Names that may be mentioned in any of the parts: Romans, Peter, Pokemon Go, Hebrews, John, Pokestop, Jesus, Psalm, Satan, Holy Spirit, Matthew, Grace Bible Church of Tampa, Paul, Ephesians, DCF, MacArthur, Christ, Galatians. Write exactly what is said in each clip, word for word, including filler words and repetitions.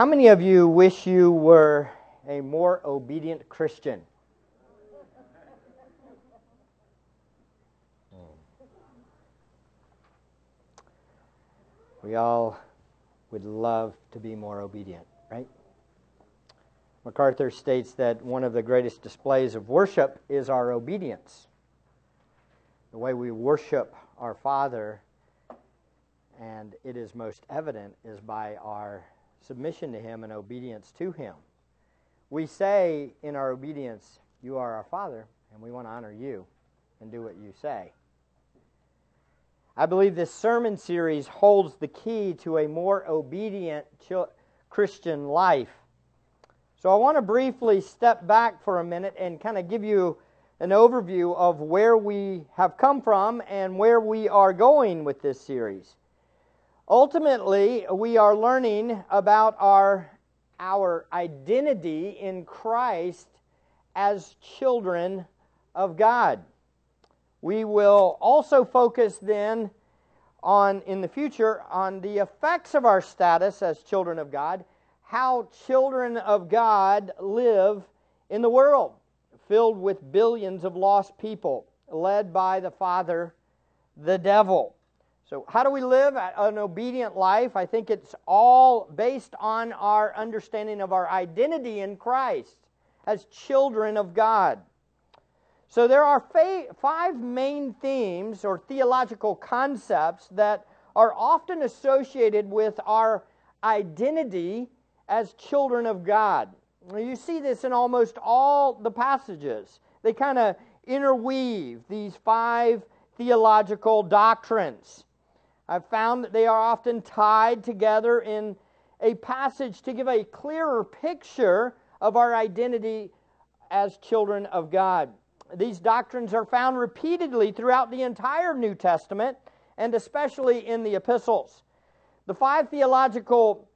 How many of you wish you were a more obedient Christian? We all would love to be more obedient, right? MacArthur states that one of the greatest displays of worship is our obedience. The way we worship our Father, and it is most evident, is by our submission to Him and obedience to Him. We say in our obedience, "You are our Father, and we want to honor you and do what you say." I believe this sermon series holds the key to a more obedient Christian life. So I want to briefly step back for a minute and kind of give you an overview of where we have come from and where we are going with this series. Ultimately, we are learning about our, our identity in Christ as children of God. We will also focus then on, in the future, on the effects of our status as children of God, how children of God live in the world, filled with billions of lost people, led by the Father, the devil. So how do we live an obedient life? I think it's all based on our understanding of our identity in Christ as children of God. So there are five main themes or theological concepts that are often associated with our identity as children of God. You see this in almost all the passages. They kind of interweave these five theological doctrines. I've found that they are often tied together in a passage to give a clearer picture of our identity as children of God. These doctrines are found repeatedly throughout the entire New Testament, and especially in the epistles. The five theological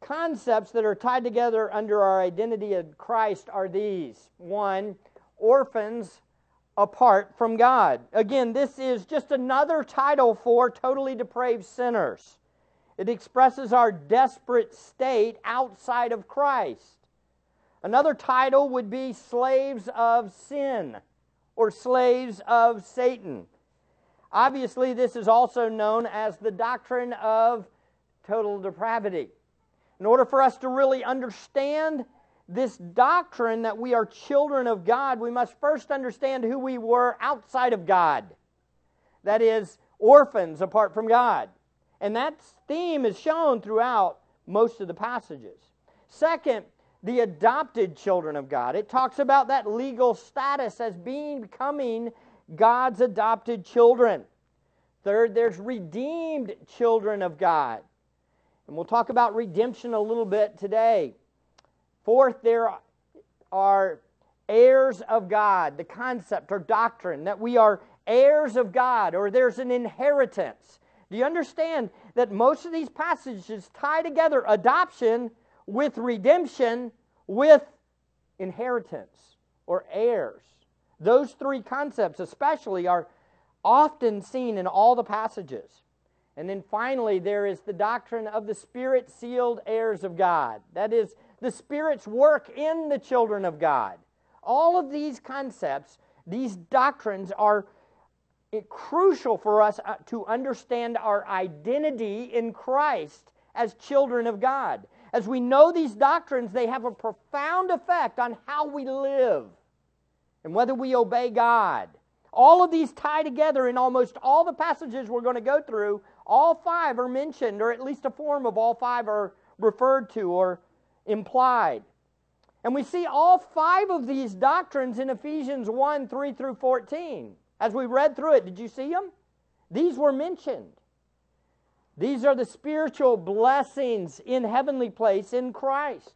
concepts that are tied together under our identity in Christ are these. One, orphans apart from God. Again, this is just another title for totally depraved sinners. It expresses our desperate state outside of Christ. Another title would be slaves of sin, or slaves of Satan. Obviously, this is also known as the doctrine of total depravity. In order for us to really understand this doctrine that we are children of God, we must first understand who we were outside of God. That is, orphans apart from God. And that theme is shown throughout most of the passages. Second, the adopted children of God. It talks about that legal status as being, becoming God's adopted children. Third, there's redeemed children of God. And we'll talk about redemption a little bit today. Fourth, there are heirs of God, the concept or doctrine that we are heirs of God, or there's an inheritance. Do you understand that most of these passages tie together adoption with redemption, with inheritance, or heirs? Those three concepts especially are often seen in all the passages. And then finally, there is the doctrine of the Spirit-sealed heirs of God. That is, the Spirit's work in the children of God. All of these concepts, these doctrines, are crucial for us to understand our identity in Christ as children of God. As we know these doctrines, they have a profound effect on how we live and whether we obey God. All of these tie together in almost all the passages we're going to go through. All five are mentioned, or at least a form of all five are referred to or implied. And we see all five of these doctrines in Ephesians one, three through fourteen. As we read through it, did you see them? These were mentioned. These are the spiritual blessings in heavenly place in Christ.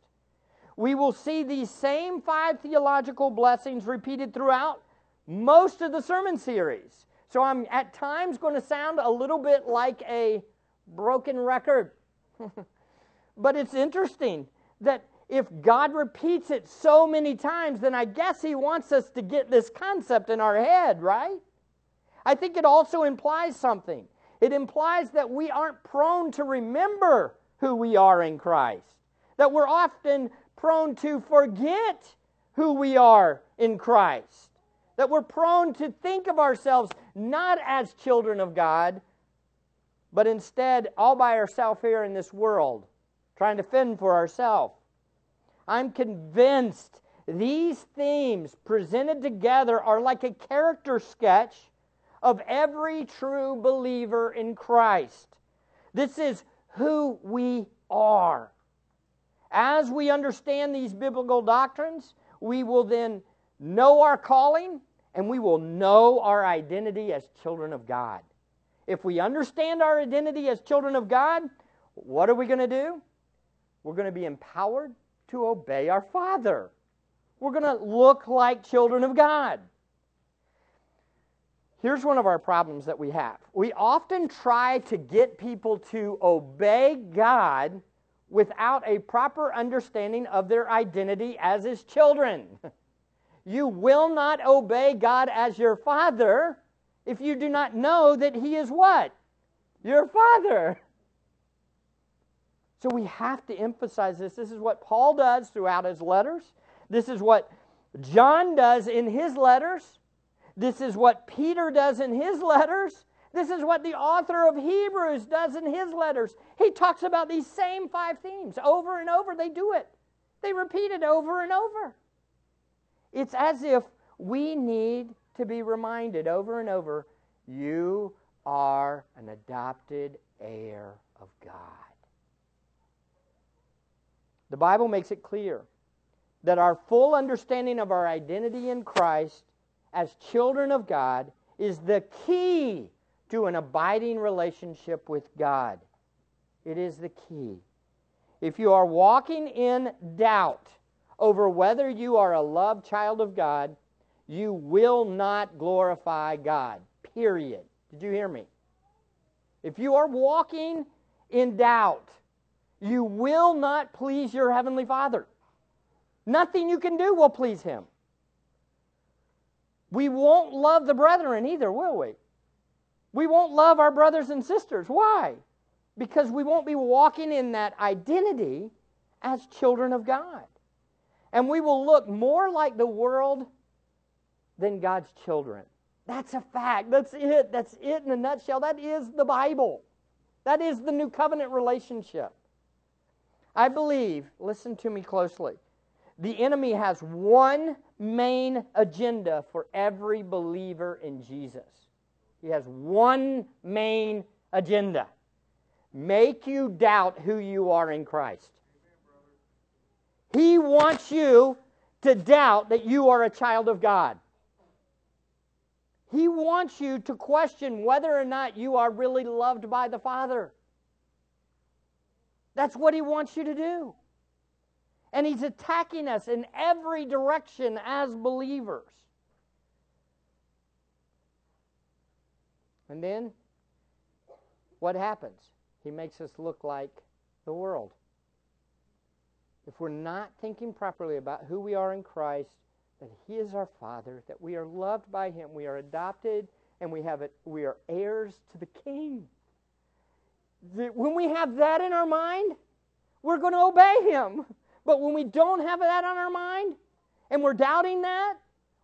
We will see these same five theological blessings repeated throughout most of the sermon series. So I'm at times going to sound a little bit like a broken record. But it's interesting that if God repeats it so many times, then I guess He wants us to get this concept in our head, right? I think it also implies something. It implies that we aren't prone to remember who we are in Christ. that we're often prone to forget who we are in Christ, that we're prone to think of ourselves not as children of God, but instead all by ourselves here in this world, trying to fend for ourselves. I'm convinced these themes presented together are like a character sketch of every true believer in Christ. This is who we are. As we understand these biblical doctrines, we will then know our calling, and we will know our identity as children of God. If we understand our identity as children of God, what are we going to do? We're going to be empowered to obey our Father. We're going to look like children of God. Here's one of our problems that we have. We often try to get people to obey God without a proper understanding of their identity as His children. You will not obey God as your Father if you do not know that He is what? Your Father. So we have to emphasize this. This is what Paul does throughout his letters. This is what John does in his letters. This is what Peter does in his letters. This is what the author of Hebrews does in his letters. He talks about these same five themes over and over. They do it. They repeat it over and over. It's as if we need to be reminded over and over, you are an adopted heir of God. The Bible makes it clear that our full understanding of our identity in Christ as children of God is the key to an abiding relationship with God. It is the key. If you are walking in doubt over whether you are a loved child of God, you will not glorify God. Period. Did you hear me? If you are walking in doubt, you will not please your Heavenly Father. Nothing you can do will please Him. We won't love the brethren either, will we? We won't love our brothers and sisters. Why? Because we won't be walking in that identity as children of God. And we will look more like the world than God's children. That's a fact. That's it. That's it in a nutshell. That is the Bible. That is the new covenant relationship. I believe, listen to me closely, the enemy has one main agenda for every believer in Jesus. He has one main agenda. Make you doubt who you are in Christ. He wants you to doubt that you are a child of God. He wants you to question whether or not you are really loved by the Father. That's what he wants you to do. And he's attacking us in every direction as believers. And then, what happens? He makes us look like the world. If we're not thinking properly about who we are in Christ, that He is our Father, that we are loved by Him, we are adopted, and we have it, we are heirs to the King. When we have that in our mind, we're going to obey Him. But when we don't have that on our mind, and we're doubting that,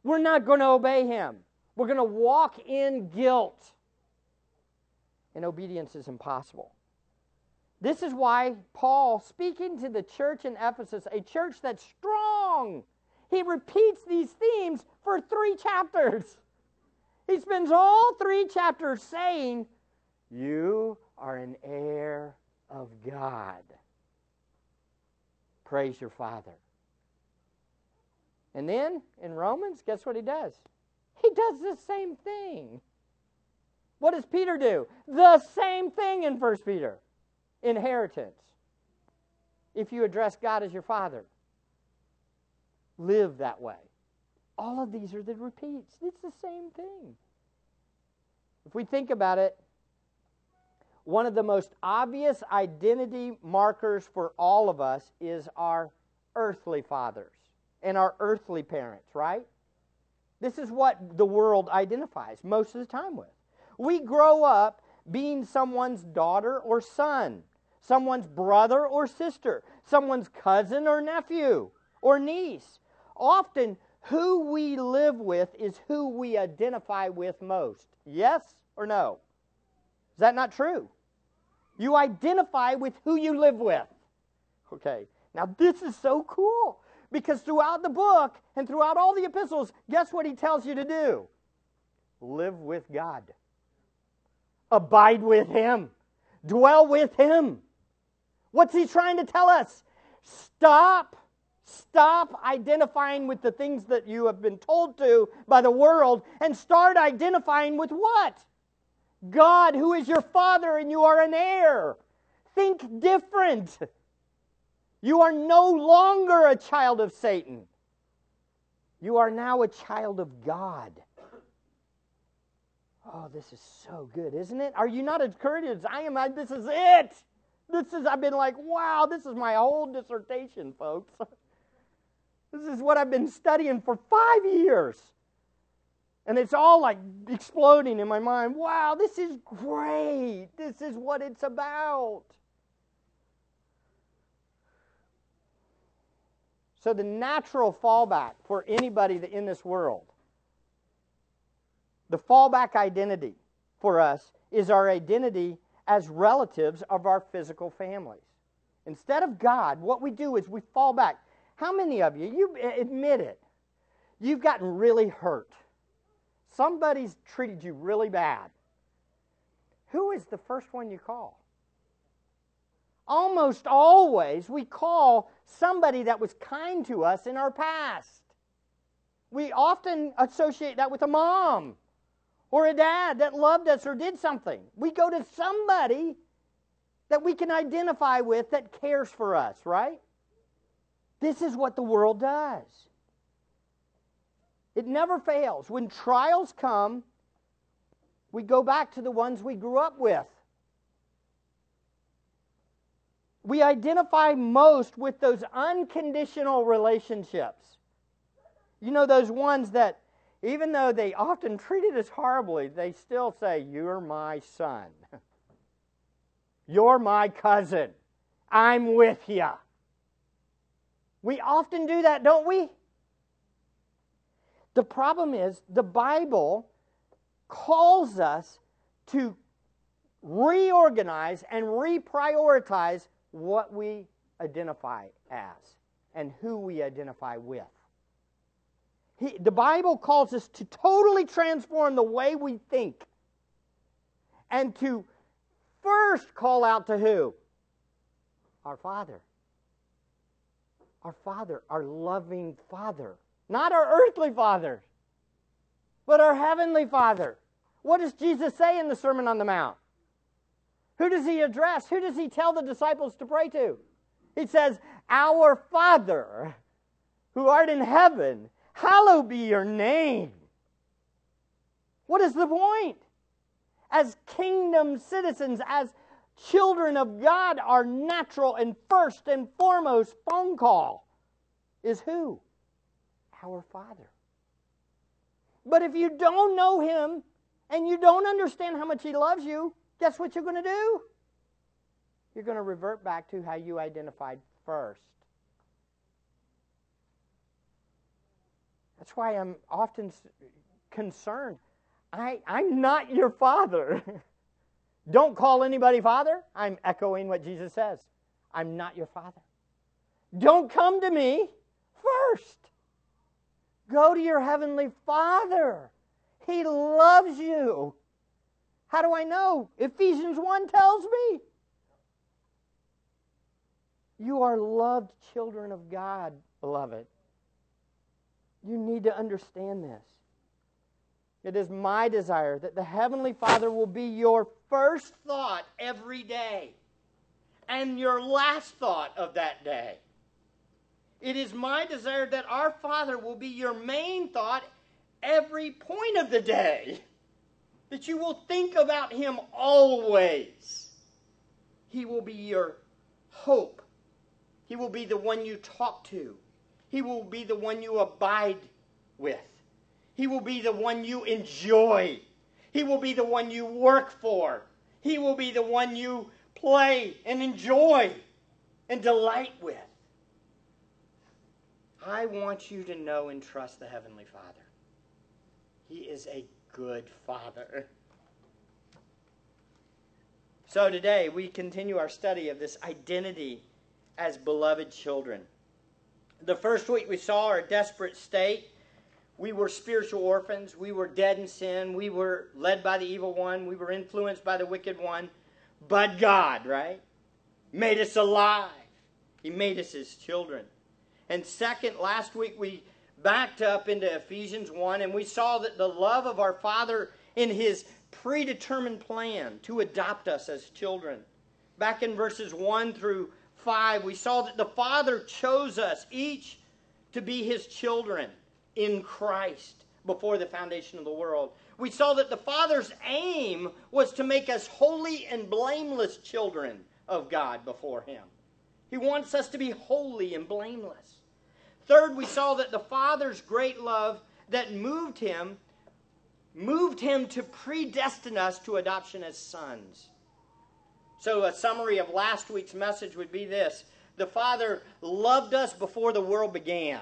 we're not going to obey Him. We're going to walk in guilt. And obedience is impossible. This is why Paul, speaking to the church in Ephesus, a church that's strong, he repeats these themes for three chapters. He spends all three chapters saying, you are an heir of God. Praise your Father. And then, in Romans, guess what he does? He does the same thing. What does Peter do? The same thing in First Peter. Inheritance. If you address God as your Father, live that way. All of these are the repeats. It's the same thing. If we think about it, one of the most obvious identity markers for all of us is our earthly fathers and our earthly parents, right? This is what the world identifies most of the time with. We grow up being someone's daughter or son. someone's brother or sister, someone's cousin or nephew or niece. Often, who we live with is who we identify with most. Yes or no? Is that not true? You identify with who you live with. Okay, now this is so cool, because throughout the book and throughout all the epistles, guess what he tells you to do? Live with God. Abide with Him. Dwell with Him. What's he trying to tell us? Stop. Stop identifying with the things that you have been told to by the world, and start identifying with what? God, who is your Father, and you are an heir. Think different. You are no longer a child of Satan. You are now a child of God. Oh, this is so good, isn't it? Are you not encouraged? I am. I, this is it. This is, I've been like, wow, this is my whole dissertation, folks. This is what I've been studying for five years. And it's all like exploding in my mind. Wow, this is great. This is what it's about. So the natural fallback for anybody in this world, the fallback identity for us is our identity as relatives of our physical families. Instead of God, what we do is we fall back. How many of you, you admit it, you've gotten really hurt. Somebody's treated you really bad. Who is the first one you call? Almost always we call somebody that was kind to us in our past. We often associate that with a mom or a dad that loved us or did something. We go to somebody that we can identify with that cares for us, right? This is what the world does. It never fails. When trials come, we go back to the ones we grew up with. We identify most with those unconditional relationships. You know, those ones that, even though they often treated us horribly, they still say, you're my son. You're my cousin. I'm with you. We often do that, don't we? The problem is, the Bible calls us to reorganize and reprioritize what we identify as and who we identify with. He, the Bible calls us to totally transform the way we think and to first call out to who? Our Father. Our Father, our loving Father. Not our earthly Father, but our heavenly Father. What does Jesus say in the Sermon on the Mount? Who does he address? Who does he tell the disciples to pray to? He says, Our Father, who art in heaven, hallowed be your name. What is the point? As kingdom citizens, as children of God, our natural and first and foremost phone call is who? Our Father. But if you don't know Him and you don't understand how much He loves you, guess what you're going to do? You're going to revert back to how you identified first. That's why I'm often concerned. I, I'm not your father. Don't call anybody father. I'm echoing what Jesus says. I'm not your father. Don't come to me first. Go to your heavenly Father. He loves you. How do I know? Ephesians one tells me. You are loved children of God, beloved. You need to understand this. It is my desire that the heavenly Father will be your first thought every day and your last thought of that day. It is my desire that our Father will be your main thought every point of the day. That you will think about Him always. He will be your hope. He will be the one you talk to. He will be the one you abide with. He will be the one you enjoy. He will be the one you work for. He will be the one you play and enjoy and delight with. I want you to know and trust the Heavenly Father. He is a good Father. So today we continue our study of this identity as beloved children. The first week we saw our desperate state. We were spiritual orphans. We were dead in sin. We were led by the evil one. We were influenced by the wicked one. But God, right, made us alive. He made us His children. And second, last week we backed up into Ephesians one, and we saw that the love of our Father in His predetermined plan to adopt us as children. Back in verses one through five, we saw that the Father chose us each to be His children in Christ before the foundation of the world. We saw that the Father's aim was to make us holy and blameless children of God before Him. He wants us to be holy and blameless. Third, we saw that the Father's great love that moved Him, moved Him to predestine us to adoption as sons. So a summary of last week's message would be this: the Father loved us before the world began.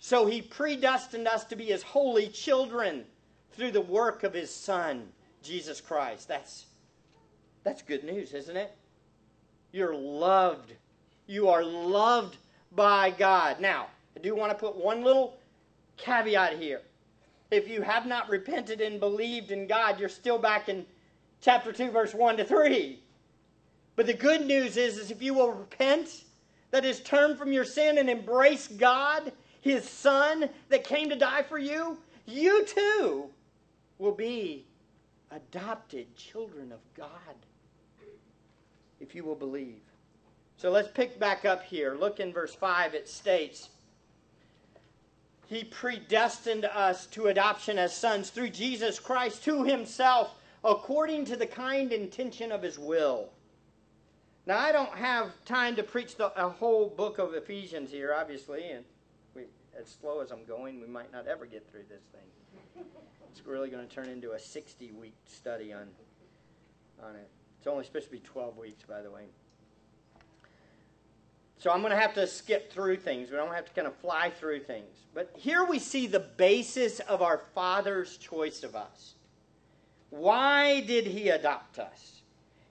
So He predestined us to be His holy children through the work of His Son, Jesus Christ. That's, that's good news, isn't it? You're loved. You are loved by God. Now, I do want to put one little caveat here. If you have not repented and believed in God, you're still back in chapter two, verse one to three. But the good news is, is if you will repent, that is, turn from your sin and embrace God, His Son that came to die for you, you too will be adopted children of God, if you will believe. So let's pick back up here. Look in verse five. It states, He predestined us to adoption as sons through Jesus Christ to Himself, according to the kind intention of His will. Now, I don't have time to preach the a whole book of Ephesians here, obviously, and we, as slow as I'm going, we might not ever get through this thing. It's really going to turn into a sixty-week study on, on it. It's only supposed to be twelve weeks, by the way. So I'm going to have to skip through things. We don't have to kind of fly through things. But here we see the basis of our Father's choice of us. Why did He adopt us?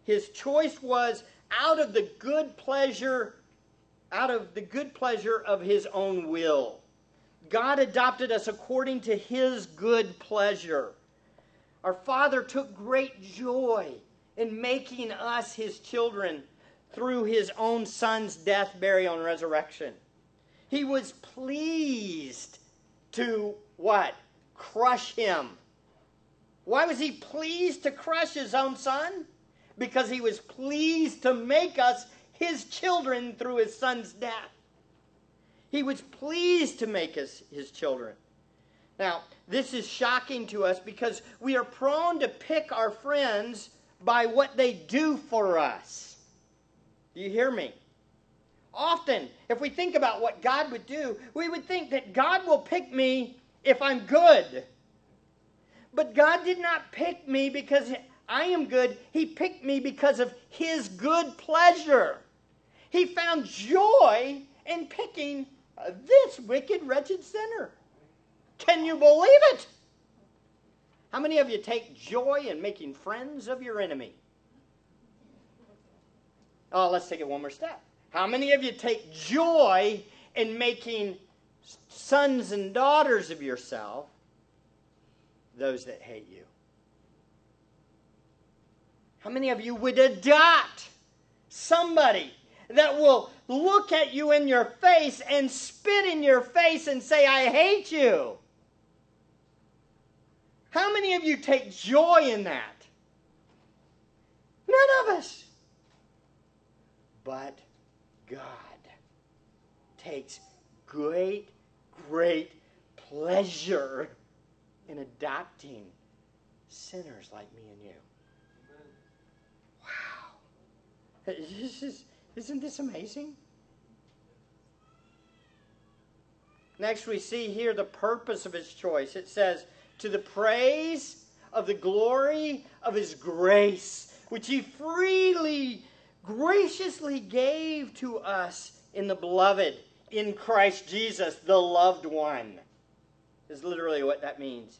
His choice was out of the good pleasure, out of the good pleasure of His own will. God adopted us according to His good pleasure. Our Father took great joy in making us His children through His own Son's death, burial, and resurrection. He was pleased to what? Crush Him. Why was He pleased to crush His own Son? Because He was pleased to make us His children through His Son's death. He was pleased to make us His children. Now, this is shocking to us because we are prone to pick our friends by what they do for us. You hear me? Often, if we think about what God would do, we would think that God will pick me if I'm good. But God did not pick me because I am good. He picked me because of His good pleasure. He found joy in picking this wicked, wretched sinner. Can you believe it? How many of you take joy in making friends of your enemy? Oh, let's take it one more step. How many of you take joy in making sons and daughters of yourself those that hate you? How many of you would adopt somebody that will look at you in your face and spit in your face and say, I hate you? How many of you take joy in that? None of us. But God takes great, great pleasure in adopting sinners like me and you. Wow. This is, isn't this amazing? Next we see here the purpose of His choice. It says, to the praise of the glory of His grace, which he freely, graciously gave to us in the beloved, in Christ Jesus, the loved one, is literally what that means.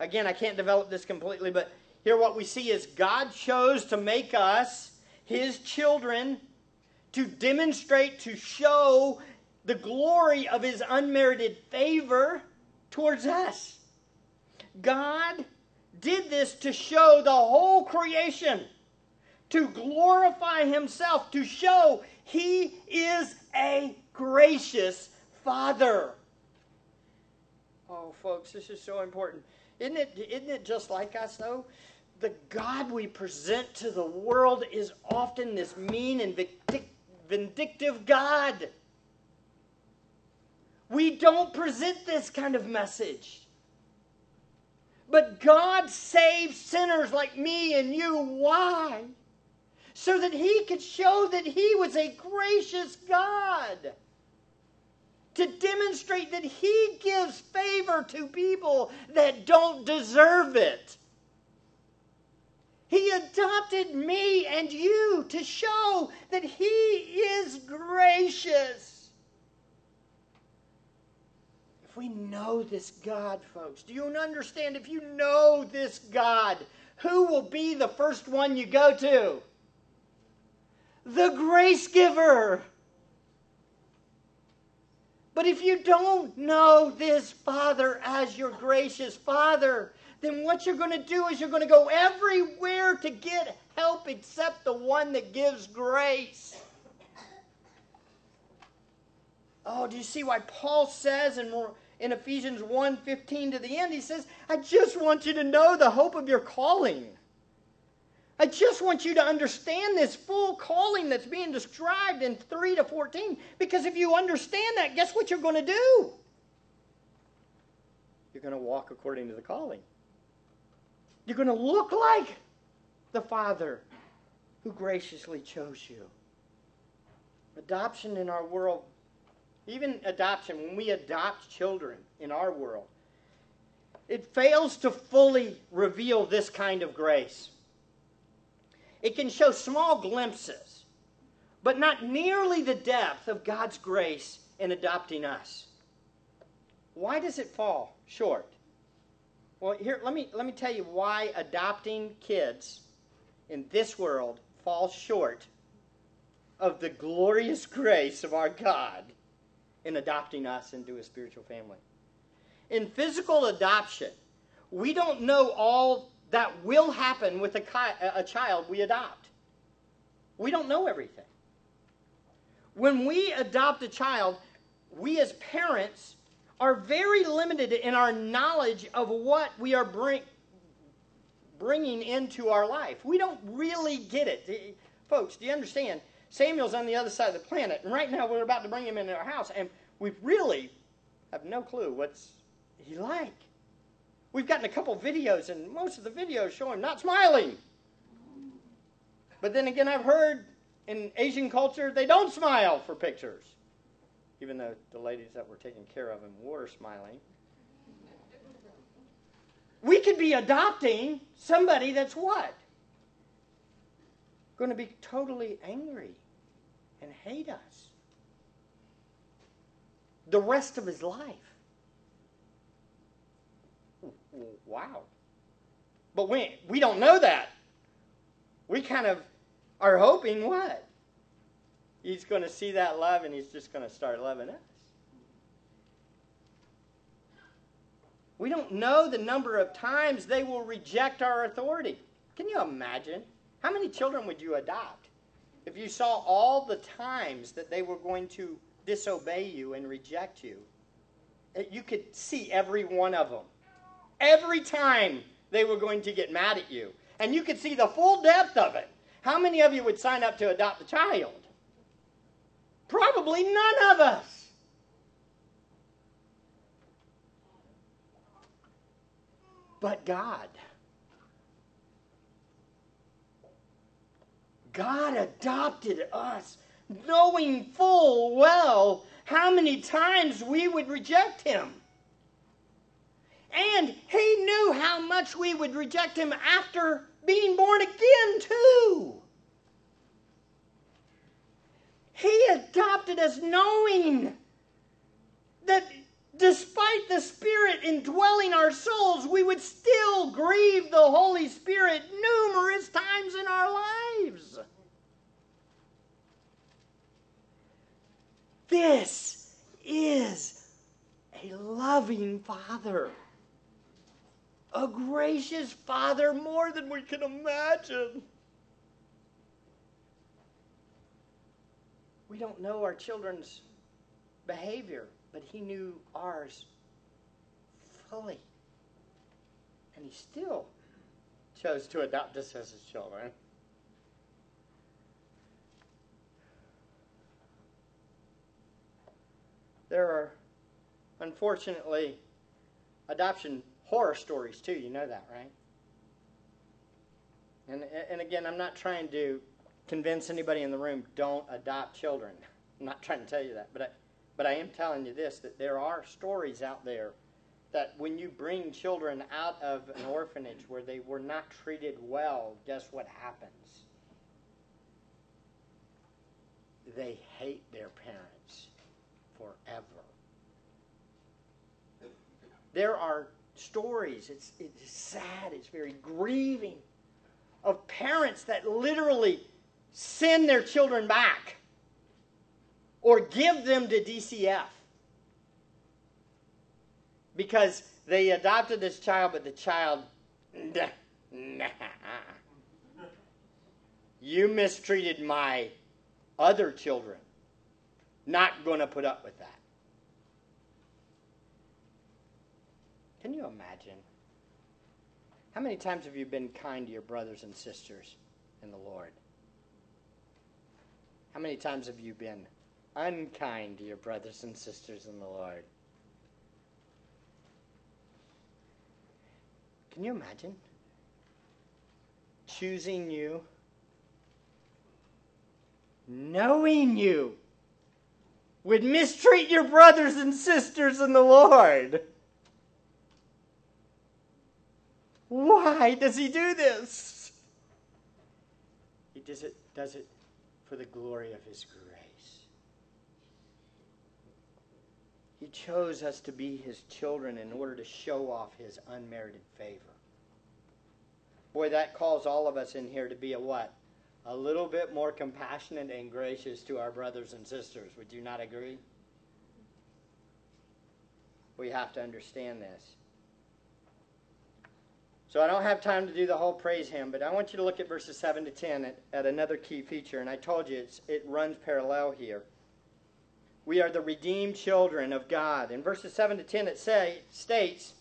Again, I can't develop this completely, but here what we see is God chose to make us his children to demonstrate, to show the glory of his unmerited favor towards us. God did this to show the whole creation, to glorify himself, to show he is a gracious Father. Oh, folks, this is so important. Isn't it, isn't it just like us, though? The God we present to the world is often this mean and vindictive God. We don't present this kind of message. But God saved sinners like me and you. Why? So that he could show that he was a gracious God. To demonstrate that he gives favor to people that don't deserve it. He adopted me and you to show that he is gracious. If we know this God, folks, do you understand? If you know this God, who will be the first one you go to? The grace giver. But if you don't know this Father as your gracious Father, then what you're going to do is you're going to go everywhere to get help except the one that gives grace. Oh, do you see why Paul says in, in Ephesians one fifteen to the end, he says, I just want you to know the hope of your calling. I just want you to understand this full calling that's being described in three to fourteen. Because if you understand that, guess what you're going to do? You're going to walk according to the calling. You're going to look like the Father who graciously chose you. Adoption in our world, even adoption, when we adopt children in our world, it fails to fully reveal this kind of grace. It can show small glimpses, but not nearly the depth of God's grace in adopting us. Why does it fall short? Well, here, let me, let me tell you why adopting kids in this world falls short of the glorious grace of our God in adopting us into his spiritual family. In physical adoption, we don't know all that will happen with a, a child we adopt. We don't know everything. When we adopt a child, we as parents are very limited in our knowledge of what we are bring, bringing into our life. We don't really get it. Folks, do you understand? Samuel's on the other side of the planet, and right now we're about to bring him into our house, and we really have no clue what's he like. We've gotten a couple videos, and most of the videos show him not smiling. But then again, I've heard in Asian culture, they don't smile for pictures. Even though the ladies that were taking care of him were smiling. We could be adopting somebody that's what? Going to be totally angry and hate us the rest of his life. Wow. But we, we don't know that. We kind of are hoping what? He's going to see that love and he's just going to start loving us. We don't know the number of times they will reject our authority. Can you imagine? How many children would you adopt if you saw all the times that they were going to disobey you and reject you? You could see every one of them. Every time they were going to get mad at you. And you could see the full depth of it. How many of you would sign up to adopt a child? Probably none of us. But God. God adopted us, knowing full well how many times we would reject him. And he knew how much we would reject him after being born again too. He adopted us knowing that despite the Spirit indwelling our souls, we would still grieve the Holy Spirit numerous times in our lives. This is a loving Father, a gracious Father, more than we can imagine. We don't know our children's behavior, but He knew ours fully. And He still chose to adopt us as His children. There are, unfortunately, adoption horror stories too. You know that, right? And, and again, I'm not trying to convince anybody in the room, don't adopt children. I'm not trying to tell you that, but I, But I am telling you this, that there are stories out there that when you bring children out of an orphanage where they were not treated well, guess what happens? They hate their parents forever. There are stories, it's, it's sad, it's very grieving, of parents that literally send their children back. Or give them to D C F because they adopted this child, but the child, nah, nah. You mistreated my other children. Not going to put up with that. Can you imagine? How many times have you been kind to your brothers and sisters in the Lord? How many times have you been unkind to your brothers and sisters in the Lord? Can you imagine? Choosing you, knowing you would mistreat your brothers and sisters in the Lord. Why does He do this? He does it, does it for the glory of His grace. He chose us to be His children in order to show off His unmerited favor. Boy, that calls all of us in here to be a what? A little bit more compassionate and gracious to our brothers and sisters. Would you not agree? We have to understand this. So I don't have time to do the whole praise hymn, but I want you to look at verses seven to ten at, at another key feature. And I told you it's, it runs parallel here. We are the redeemed children of God. In verses seven to ten it say, states,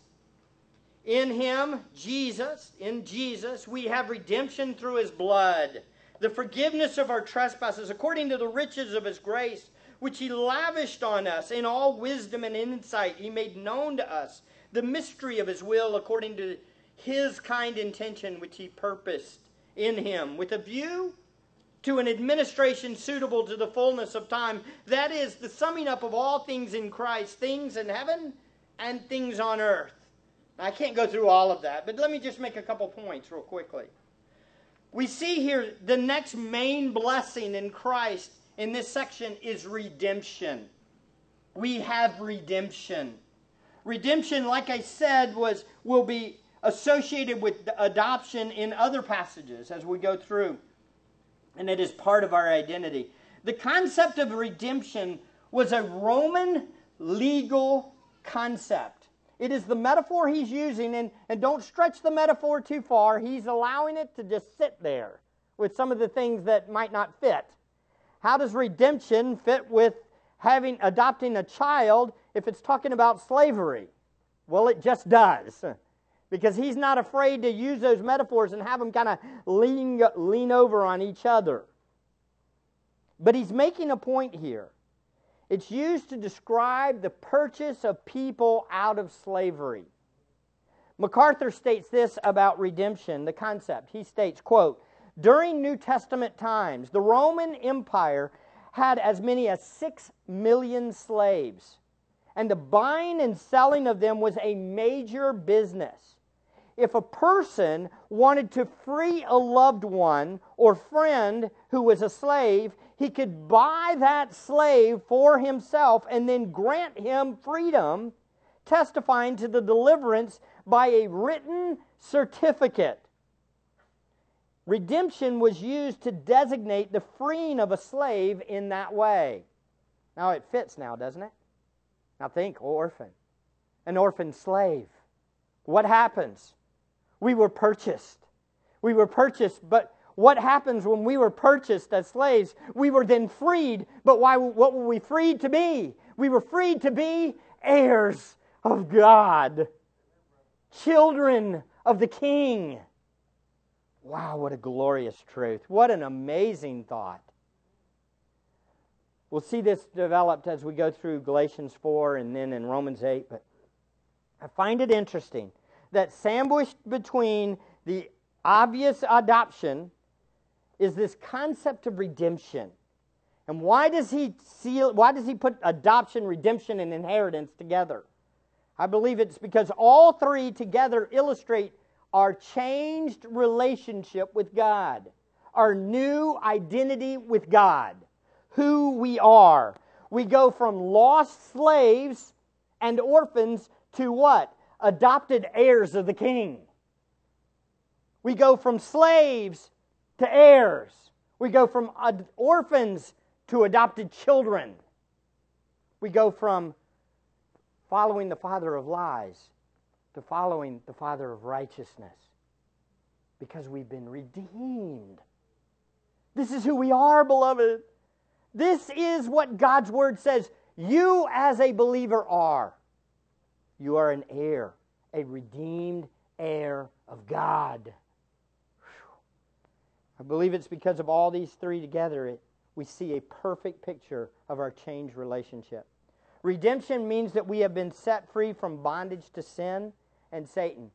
in Him, Jesus, in Jesus, we have redemption through His blood, the forgiveness of our trespasses, according to the riches of His grace, which He lavished on us in all wisdom and insight. He made known to us the mystery of His will, according to His kind intention, which He purposed in Him, with a view to an administration suitable to the fullness of time. That is, the summing up of all things in Christ, things in heaven and things on earth. I can't go through all of that, but let me just make a couple points real quickly. We see here the next main blessing in Christ in this section is redemption. We have redemption. Redemption, like I said, was will be associated with adoption in other passages as we go through. And it is part of our identity. The concept of redemption was a Roman legal concept. It is the metaphor he's using, and, and don't stretch the metaphor too far. He's allowing it to just sit there with some of the things that might not fit. How does redemption fit with having adopting a child if it's talking about slavery? Well, it just does. Because he's not afraid to use those metaphors and have them kind of lean, lean over on each other. But he's making a point here. It's used to describe the purchase of people out of slavery. MacArthur states this about redemption, the concept. He states, quote, during New Testament times, the Roman Empire had as many as six million slaves, and the buying and selling of them was a major business. if a person wanted to free a loved one or friend who was a slave, he could buy that slave for himself and then grant him freedom, testifying to the deliverance by a written certificate. Redemption was used to designate the freeing of a slave in that way. Now it fits now, doesn't it? Now think, orphan. An orphan slave. What happens? We were purchased. We were purchased, but what happens when we were purchased as slaves? We were then freed, but why? What were we freed to be? We were freed to be heirs of God. Children of the King. Wow, what a glorious truth. What an amazing thought. We'll see this developed as we go through Galatians four and then in Romans eight. But I find it interesting that sandwiched between the obvious adoption is this concept of redemption. And why does he seal, why does he put adoption, redemption, and inheritance together? I believe it's because all three together illustrate our changed relationship with God, our new identity with God, who we are. We go from lost slaves and orphans to what? Adopted heirs of the King. We go from slaves to heirs. We go from orphans to adopted children. We go from following the father of lies to following the Father of righteousness, because we've been redeemed. This is who we are, beloved. This is what God's Word says you as a believer are. You are an heir, a redeemed heir of God. Whew. I believe it's because of all these three together, it, we see a perfect picture of our changed relationship. Redemption means that we have been set free from bondage to sin and Satan.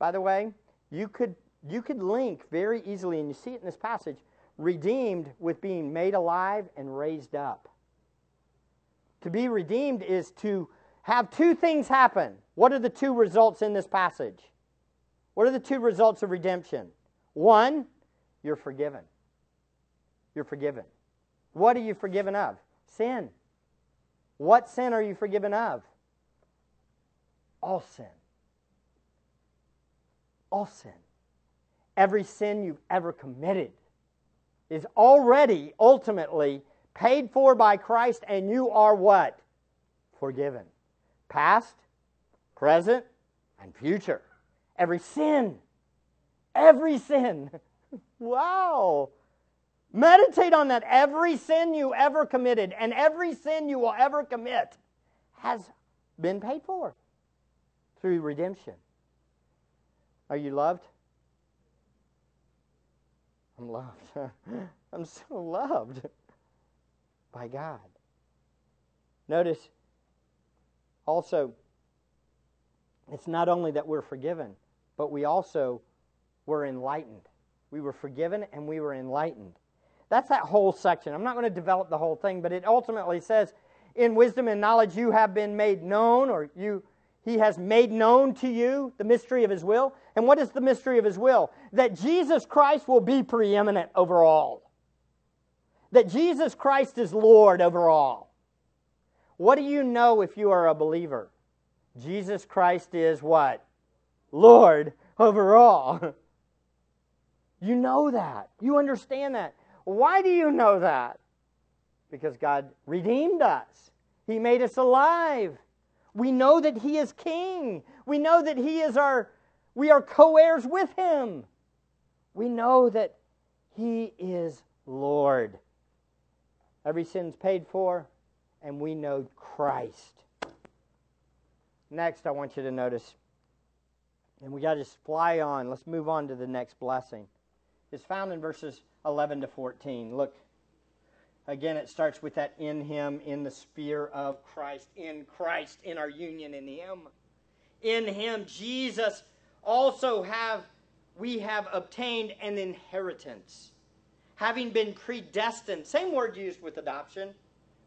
By the way, you could, you could link very easily, and you see it in this passage, redeemed with being made alive and raised up. To be redeemed is to have two things happen. What are the two results in this passage? What are the two results of redemption? One, you're forgiven. You're forgiven. What are you forgiven of? Sin. What sin are you forgiven of? All sin. All sin. Every sin you've ever committed is already, ultimately, paid for by Christ, and you are what? Forgiven. Past, present, and future. Every sin. Every sin. Wow. Meditate on that. Every sin you ever committed and every sin you will ever commit has been paid for through redemption. Are you loved? I'm loved. I'm so loved by God. Notice also, it's not only that we're forgiven, but we also were enlightened. We were forgiven and we were enlightened. That's that whole section. I'm not going to develop the whole thing, but it ultimately says, in wisdom and knowledge you have been made known, or you, He has made known to you the mystery of His will. And what is the mystery of His will? That Jesus Christ will be preeminent over all. That Jesus Christ is Lord over all. What do you know if you are a believer? Jesus Christ is what? Lord over all. You know that. You understand that. Why do you know that? Because God redeemed us. He made us alive. We know that He is King. We know that He is our, we are co-heirs with Him. We know that He is Lord. Every sin's paid for, and we know Christ. Next, I want you to notice, and we got to just fly on. Let's move on to the next blessing. It's found in verses eleven to fourteen. Look, again, it starts with that in Him, in the sphere of Christ, in Christ, in our union in Him. In Him, Jesus, also have, we have obtained an inheritance, having been predestined. Same word used with adoption.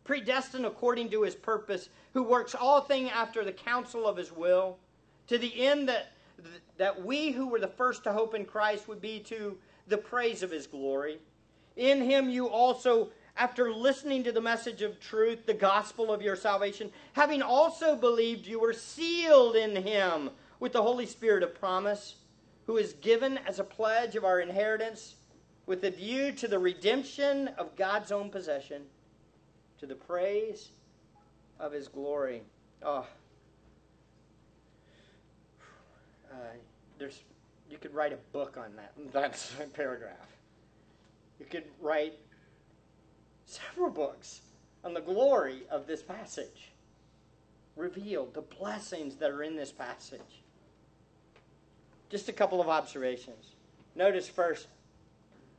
Predestined according to His purpose, who works all things after the counsel of His will, to the end that that we who were the first to hope in Christ would be to the praise of his glory. In him you also, after listening to the message of truth, the gospel of your salvation, having also believed, you were sealed in him with the Holy Spirit of promise, who is given as a pledge of our inheritance with a view to the redemption of God's own possession, to the praise of his glory. Oh, uh, there's, you could write a book on that, that's a paragraph. You could write several books on the glory of this passage. Revealed the blessings that are in this passage. Just a couple of observations. Notice first,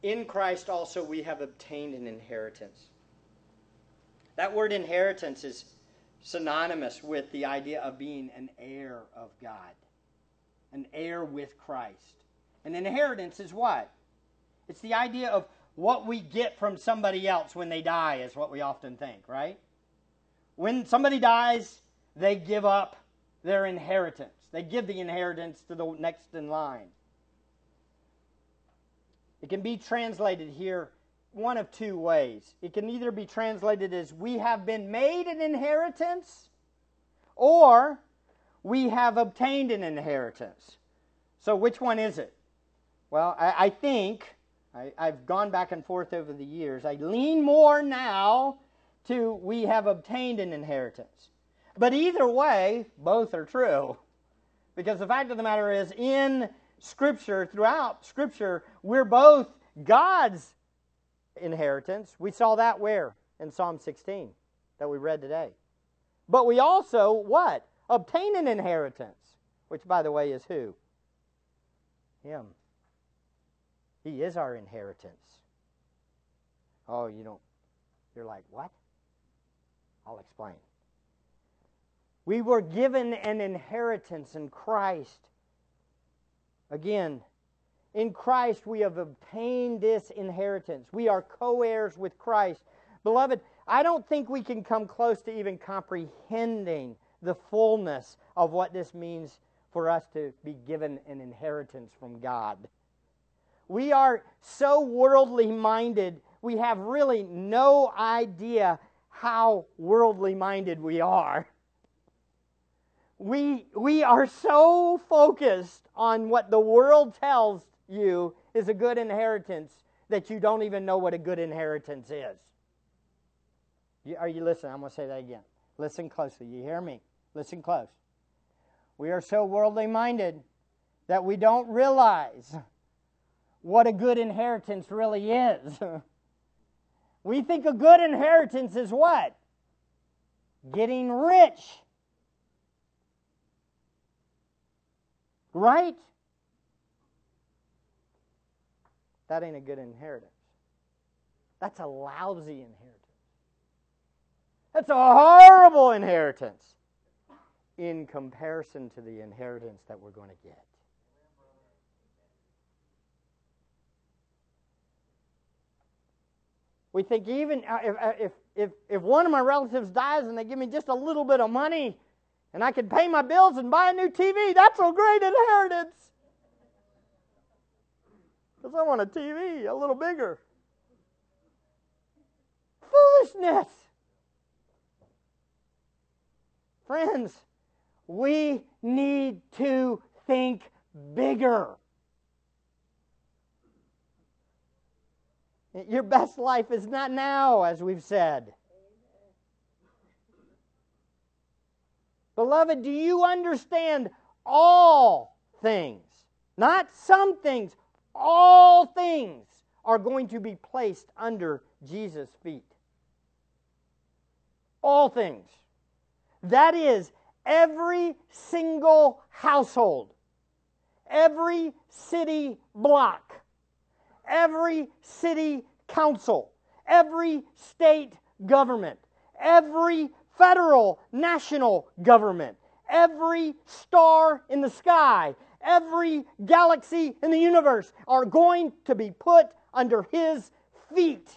in Christ also we have obtained an inheritance. That word inheritance is synonymous with the idea of being an heir of God. An heir with Christ. An inheritance is what? It's the idea of what we get from somebody else when they die is what we often think, right? When somebody dies, they give up their inheritance. They give the inheritance to the next in line. It can be translated here one of two ways. It can either be translated as we have been made an inheritance, or we have obtained an inheritance. So which one is it? Well, I, I think... I, I've gone back and forth over the years. I lean more now to we have obtained an inheritance. But either way, both are true. Because the fact of the matter is, in Scripture, throughout Scripture, we're both God's inheritance. We saw that where? In Psalm sixteen that we read today. But we also, what? Obtain an inheritance. Which, by the way, is who? Him. He is our inheritance. Oh, you don't... You're like, what? I'll explain. We were given an inheritance in Christ. Again, in Christ we have obtained this inheritance. We are co-heirs with Christ. Beloved, I don't think we can come close to even comprehending the fullness of what this means for us to be given an inheritance from God. We are so worldly minded, we have really no idea how worldly minded we are. We, we are so focused on what the world tells you is a good inheritance that you don't even know what a good inheritance is. You, are you listening? I'm going to say that again. Listen closely. You hear me? Listen close. We are so worldly minded that we don't realize what a good inheritance really is. We think a good inheritance is what? Getting rich. Right? That ain't a good inheritance. That's a lousy inheritance. That's a horrible inheritance in comparison to the inheritance that we're going to get. We think even if, if, if one of my relatives dies and they give me just a little bit of money and I can pay my bills and buy a new T V, that's a great inheritance. Because I want a T V a little bigger. Foolishness. Friends, we need to think bigger. Your best life is not now, as we've said. Beloved, do you understand all things? Not some things. All things are going to be placed under Jesus' feet. All things. That is, every single household. Every city block. Every city council, every state government, every federal national government, every star in the sky, every galaxy in the universe are going to be put under his feet.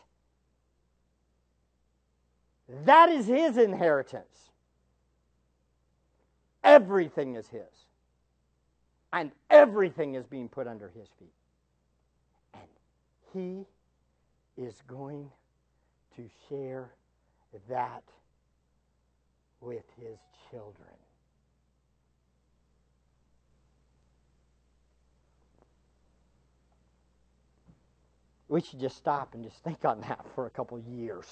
That is his inheritance. Everything is his. and everything is being put under his feet. And he is going to share that with his children. We should just stop and just think on that for a couple years.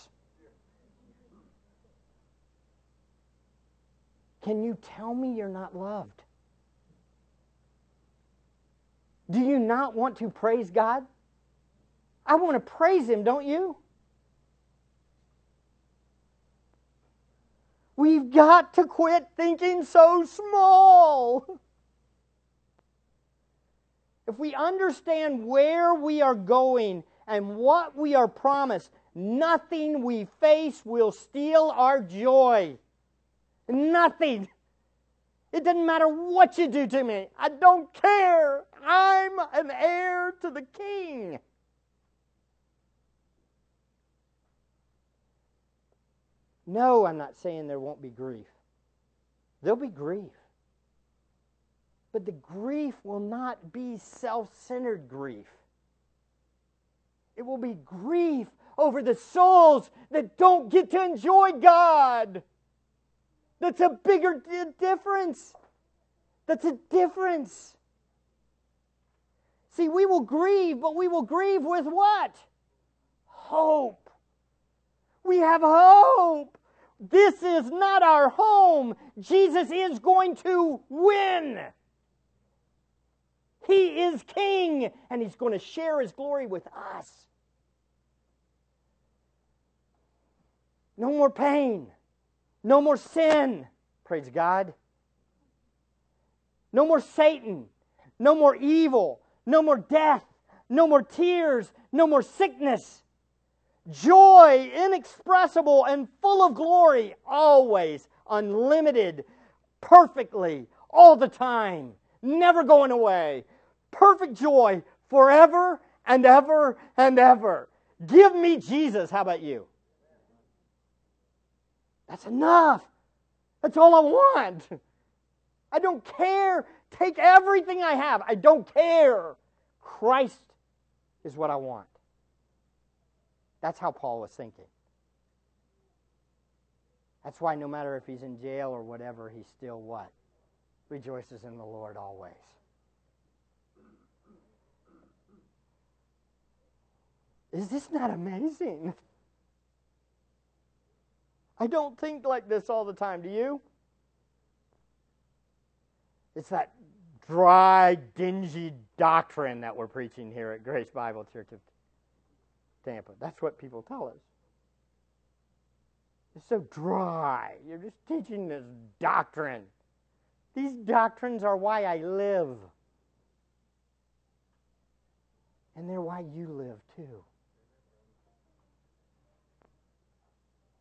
Can you tell me you're not loved? Do you not want to praise God? I want to praise Him, don't you? We've got to quit thinking so small. If we understand where we are going and what we are promised, nothing we face will steal our joy. Nothing. It doesn't matter what you do to me. I don't care. I'm an heir to the King. No, I'm not saying there won't be grief. There'll be grief. But the grief will not be self-centered grief. It will be grief over the souls that don't get to enjoy God. That's a bigger difference. That's a difference. See, we will grieve, but we will grieve with what? Hope. We have hope. This is not our home. Jesus is going to win. He is King, and He's going to share His glory with us. No more pain. No more sin. Praise God. No more Satan. No more evil. No more death. No more tears. No more sickness. Joy inexpressible and full of glory. Always, unlimited, perfectly, all the time. Never going away. Perfect joy forever and ever and ever. Give me Jesus. How about you? That's enough. That's all I want. I don't care. Take everything I have. I don't care. Christ is what I want. That's how Paul was thinking. That's why no matter if he's in jail or whatever, he still what? Rejoices in the Lord always. Is this not amazing? I don't think like this all the time, do you? It's that dry, dingy doctrine that we're preaching here at Grace Bible Church of Tampa. That's what people tell us. It's so dry. You're just teaching this doctrine. These doctrines are why I live. And they're why you live too.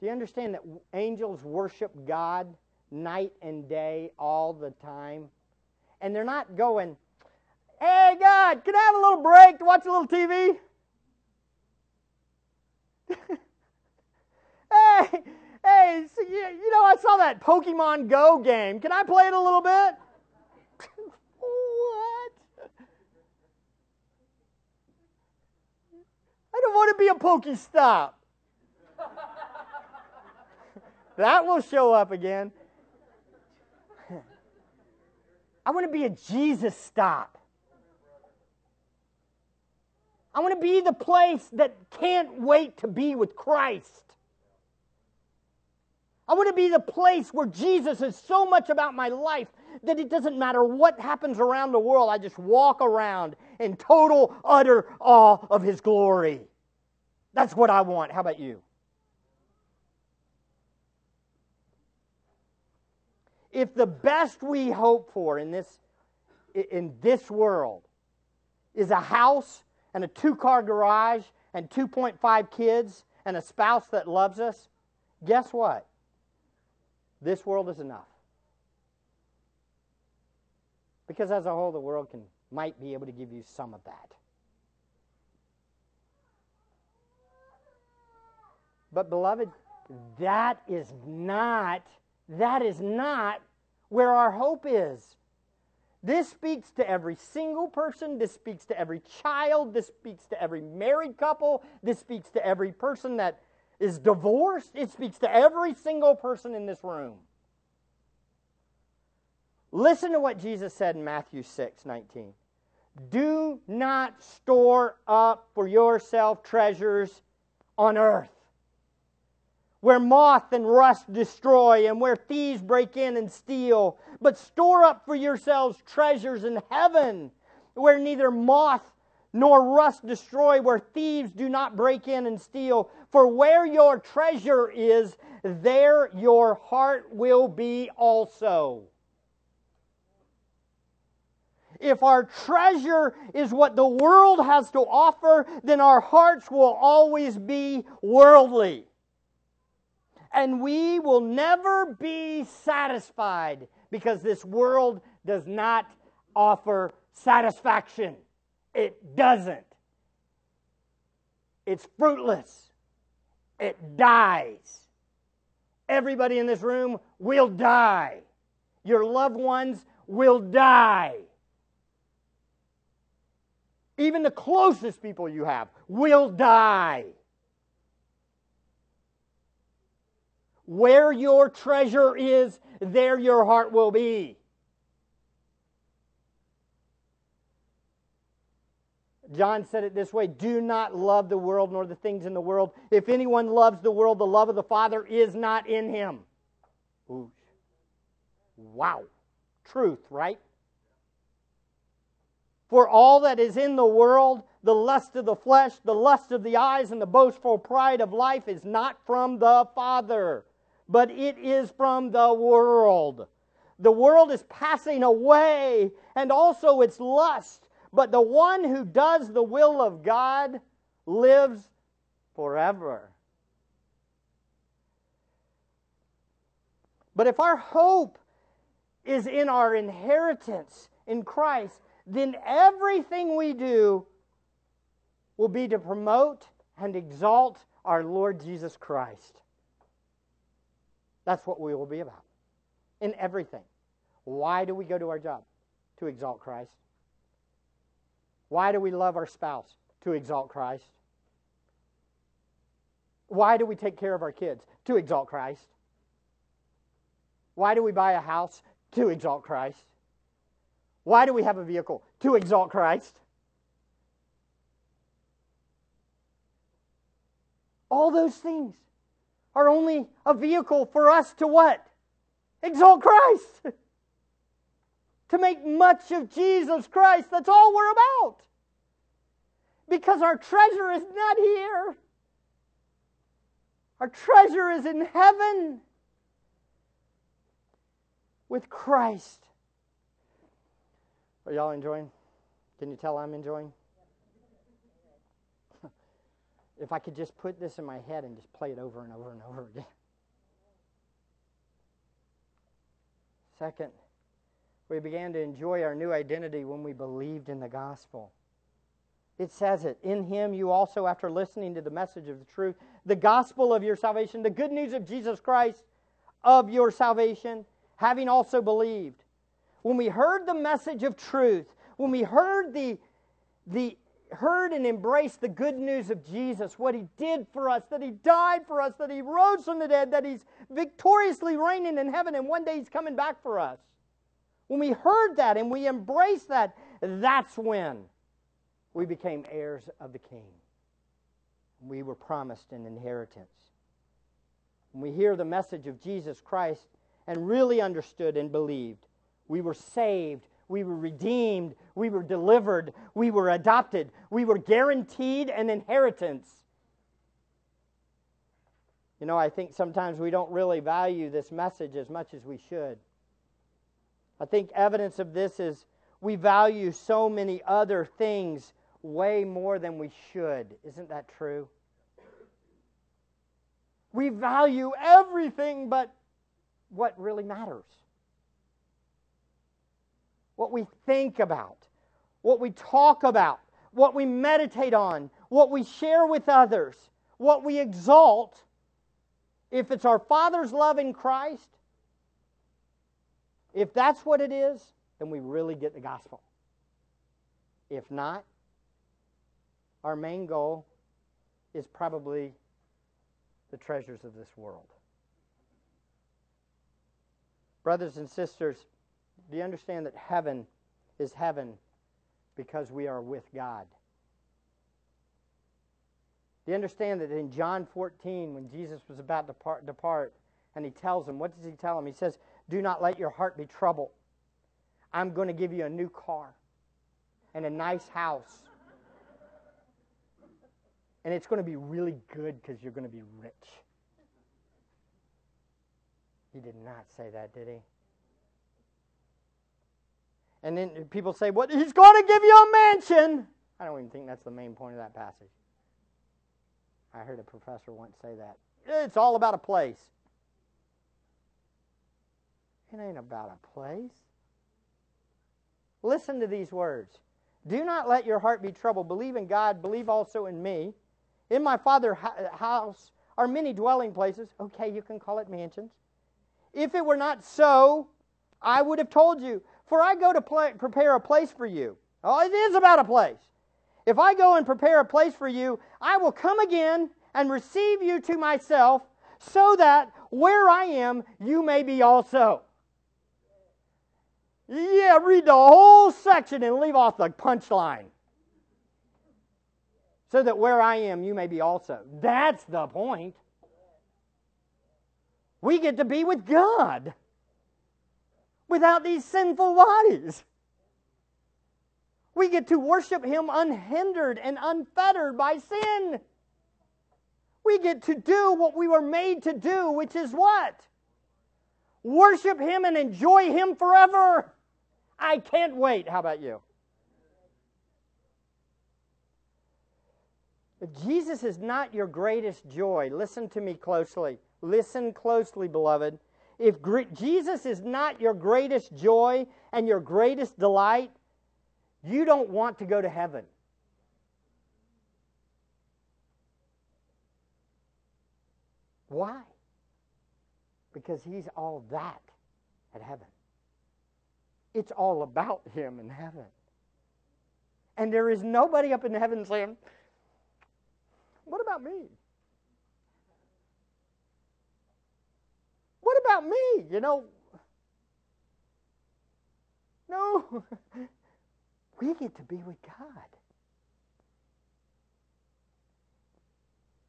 Do you understand that angels worship God night and day all the time? And they're not going, hey, God, can I have a little break to watch a little T V? hey, hey, so you, you know, I saw that Pokemon Go game. Can I play it a little bit? What? I don't want to be a Pokestop. That will show up again. I want to be a Jesus stop. I want to be the place that can't wait to be with Christ. I want to be the place where Jesus is so much about my life that it doesn't matter what happens around the world. I just walk around in total, utter awe of His glory. That's what I want. How about you? If the best we hope for in this, in this world is a house and a two-car garage and two point five kids and a spouse that loves us, guess what? This world is enough. Because as a whole, the world can might be able to give you some of that. But beloved, that is not... That is not where our hope is. This speaks to every single person. This speaks to every child. This speaks to every married couple. This speaks to every person that is divorced. It speaks to every single person in this room. Listen to what Jesus said in Matthew six nineteen. Do not store up for yourself treasures on earth, where moth and rust destroy, and where thieves break in and steal. But store up for yourselves treasures in heaven, where neither moth nor rust destroy, where thieves do not break in and steal. For where your treasure is, there your heart will be also. If our treasure is what the world has to offer, then our hearts will always be worldly. And we will never be satisfied because this world does not offer satisfaction. It doesn't. It's fruitless. It dies. Everybody in this room will die. Your loved ones will die. Even the closest people you have will die. Where your treasure is, there your heart will be. John said it this way, do not love the world nor the things in the world. If anyone loves the world, the love of the Father is not in him. Ooh. Wow. Truth, right? For all that is in the world, the lust of the flesh, the lust of the eyes, and the boastful pride of life is not from the Father, but it is from the world. The world is passing away, and also its lust. But the one who does the will of God lives forever. But if our hope is in our inheritance in Christ, then everything we do will be to promote and exalt our Lord Jesus Christ. That's what we will be about. In everything. Why do we go to our job? To exalt Christ. Why do we love our spouse? To exalt Christ. Why do we take care of our kids? To exalt Christ. Why do we buy a house? To exalt Christ. Why do we have a vehicle? To exalt Christ. All those things are only a vehicle for us to what? Exalt Christ. To make much of Jesus Christ. That's all we're about. Because our treasure is not here. Our treasure is in heaven with Christ. Are y'all enjoying? Can you tell I'm enjoying? If I could just put this in my head and just play it over and over and over again. Second, we began to enjoy our new identity when we believed in the gospel. It says it, in him you also, after listening to the message of the truth, the gospel of your salvation, the good news of Jesus Christ, of your salvation, having also believed. When we heard the message of truth, when we heard the the heard and embraced the good news of Jesus, what He did for us, that He died for us, that He rose from the dead, that He's victoriously reigning in heaven, and one day He's coming back for us. When we heard that and we embraced that, that's when we became heirs of the King. We were promised an inheritance. When we hear the message of Jesus Christ and really understood and believed, we were saved. We were redeemed, we were delivered, we were adopted, we were guaranteed an inheritance. You know, I think sometimes we don't really value this message as much as we should. I think evidence of this is we value so many other things way more than we should. Isn't that true? We value everything but what really matters. What we think about, what we talk about, what we meditate on, what we share with others, what we exalt, if it's our Father's love in Christ, if that's what it is, then we really get the gospel. If not, our main goal is probably the treasures of this world. Brothers and sisters, do you understand that heaven is heaven because we are with God? Do you understand that in John fourteen, when Jesus was about to depart, and he tells him, what does he tell him? He says, do not let your heart be troubled. I'm going to give you a new car and a nice house. And it's going to be really good because you're going to be rich. He did not say that, did he? And then people say, "What? He's going to give you a mansion." I don't even think that's the main point of that passage. I heard a professor once say that. It's all about a place. It ain't about a place. Listen to these words. Do not let your heart be troubled. Believe in God. Believe also in me. In my Father's house are many dwelling places. Okay, you can call it mansions. If it were not so, I would have told you. For I go to prepare a place for you. Oh, it is about a place. If I go and prepare a place for you, I will come again and receive you to myself, so that where I am, you may be also. Yeah, read the whole section and leave off the punchline. So that where I am, you may be also. That's the point. We get to be with God without these sinful bodies. We get to worship Him unhindered and unfettered by sin. We get to do what we were made to do, which is what? Worship Him and enjoy Him forever. I can't wait. How about you? Jesus is not your greatest joy. Listen to me closely. Listen closely, beloved. If Jesus is not your greatest joy and your greatest delight, you don't want to go to heaven. Why? Because He's all that at heaven. It's all about Him in heaven. And there is nobody up in heaven saying, what about me? What about me? You know, no. We get to be with God.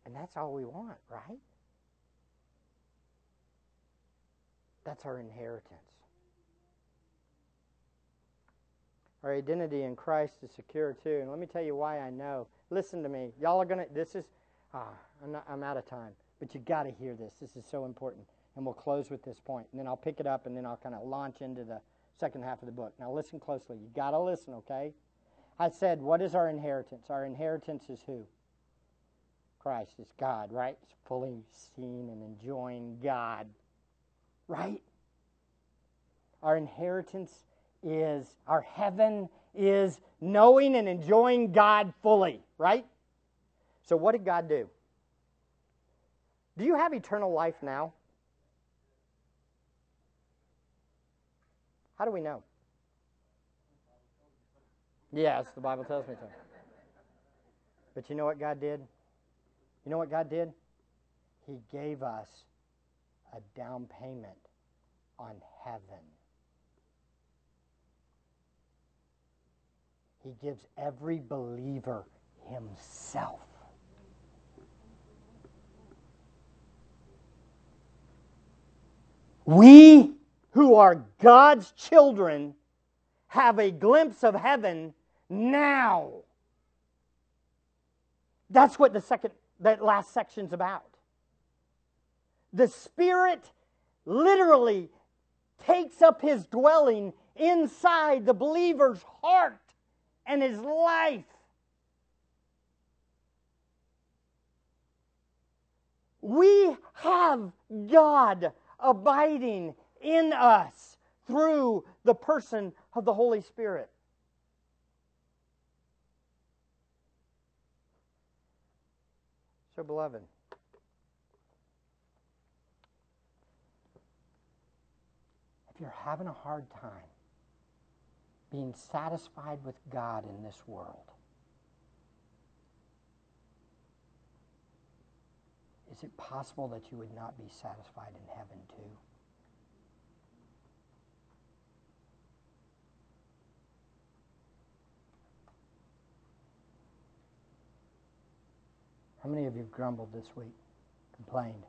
And that's all we want, right? That's our inheritance. Our identity in Christ is secure too. And let me tell you why I know. Listen to me. Y'all are going to, this is, ah, I'm, not, I'm out of time. But you got to hear this. This is so important. And we'll close with this point. And then I'll pick it up and then I'll kind of launch into the second half of the book. Now listen closely. You got to listen, okay? I said, what is our inheritance? Our inheritance is who? Christ is God, right? It's fully seen and enjoying God. Right? Our inheritance is, our heaven is knowing and enjoying God fully, right? So what did God do? Do you have eternal life now? How do we know? Yes, the Bible tells me so. But you know what God did? You know what God did? He gave us a down payment on heaven. He gives every believer Himself. We who are God's children have a glimpse of heaven now. That's what the second, that last section's about. The Spirit literally takes up His dwelling inside the believer's heart and his life. We have God abiding in us through the person of the Holy Spirit. So, beloved, if you're having a hard time being satisfied with God in this world. Is it possible that you would not be satisfied in heaven too? How many of you have grumbled this week? Complained?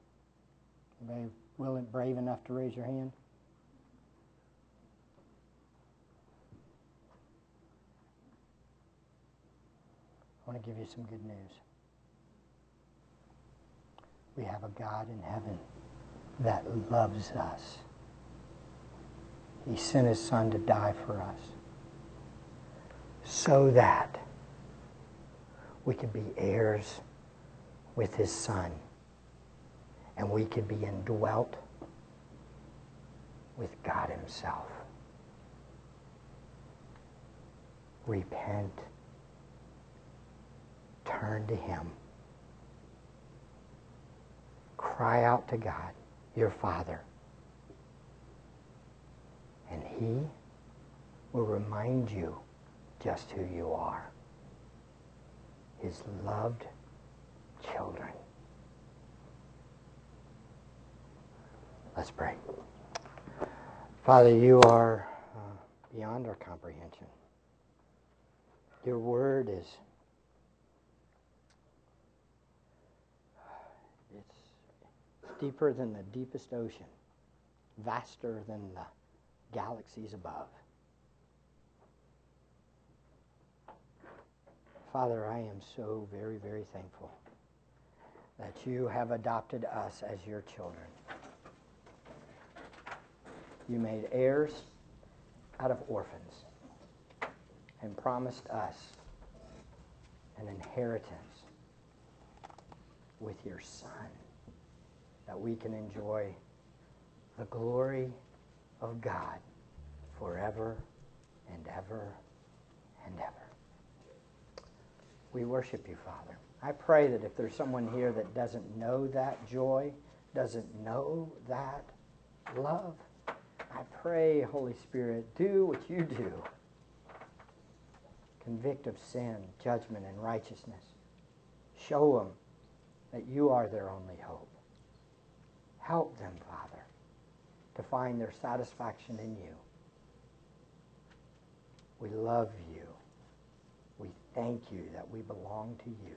Anybody willing, brave enough to raise your hand? I want to give you some good news. We have a God in heaven that loves us. He sent his Son to die for us so that we could be heirs with his Son, and we could be indwelt with God himself. Repent. Turn to him. Cry out to God, your Father, and he will remind you just who you are, his loved children. Let's pray. Father, you are uh, beyond our comprehension. Your word is it's deeper than the deepest ocean, vaster than the galaxies above. Father, I am so very, very thankful that you have adopted us as your children. You made heirs out of orphans and promised us an inheritance with your Son, that we can enjoy the glory of God forever and ever and ever. We worship you, Father. I pray that if there's someone here that doesn't know that joy, doesn't know that love, I pray, Holy Spirit, do what you do. Convict of sin, judgment, and righteousness. Show them that you are their only hope. Help them, Father, to find their satisfaction in you. We love you. We thank you that we belong to you.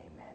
Amen.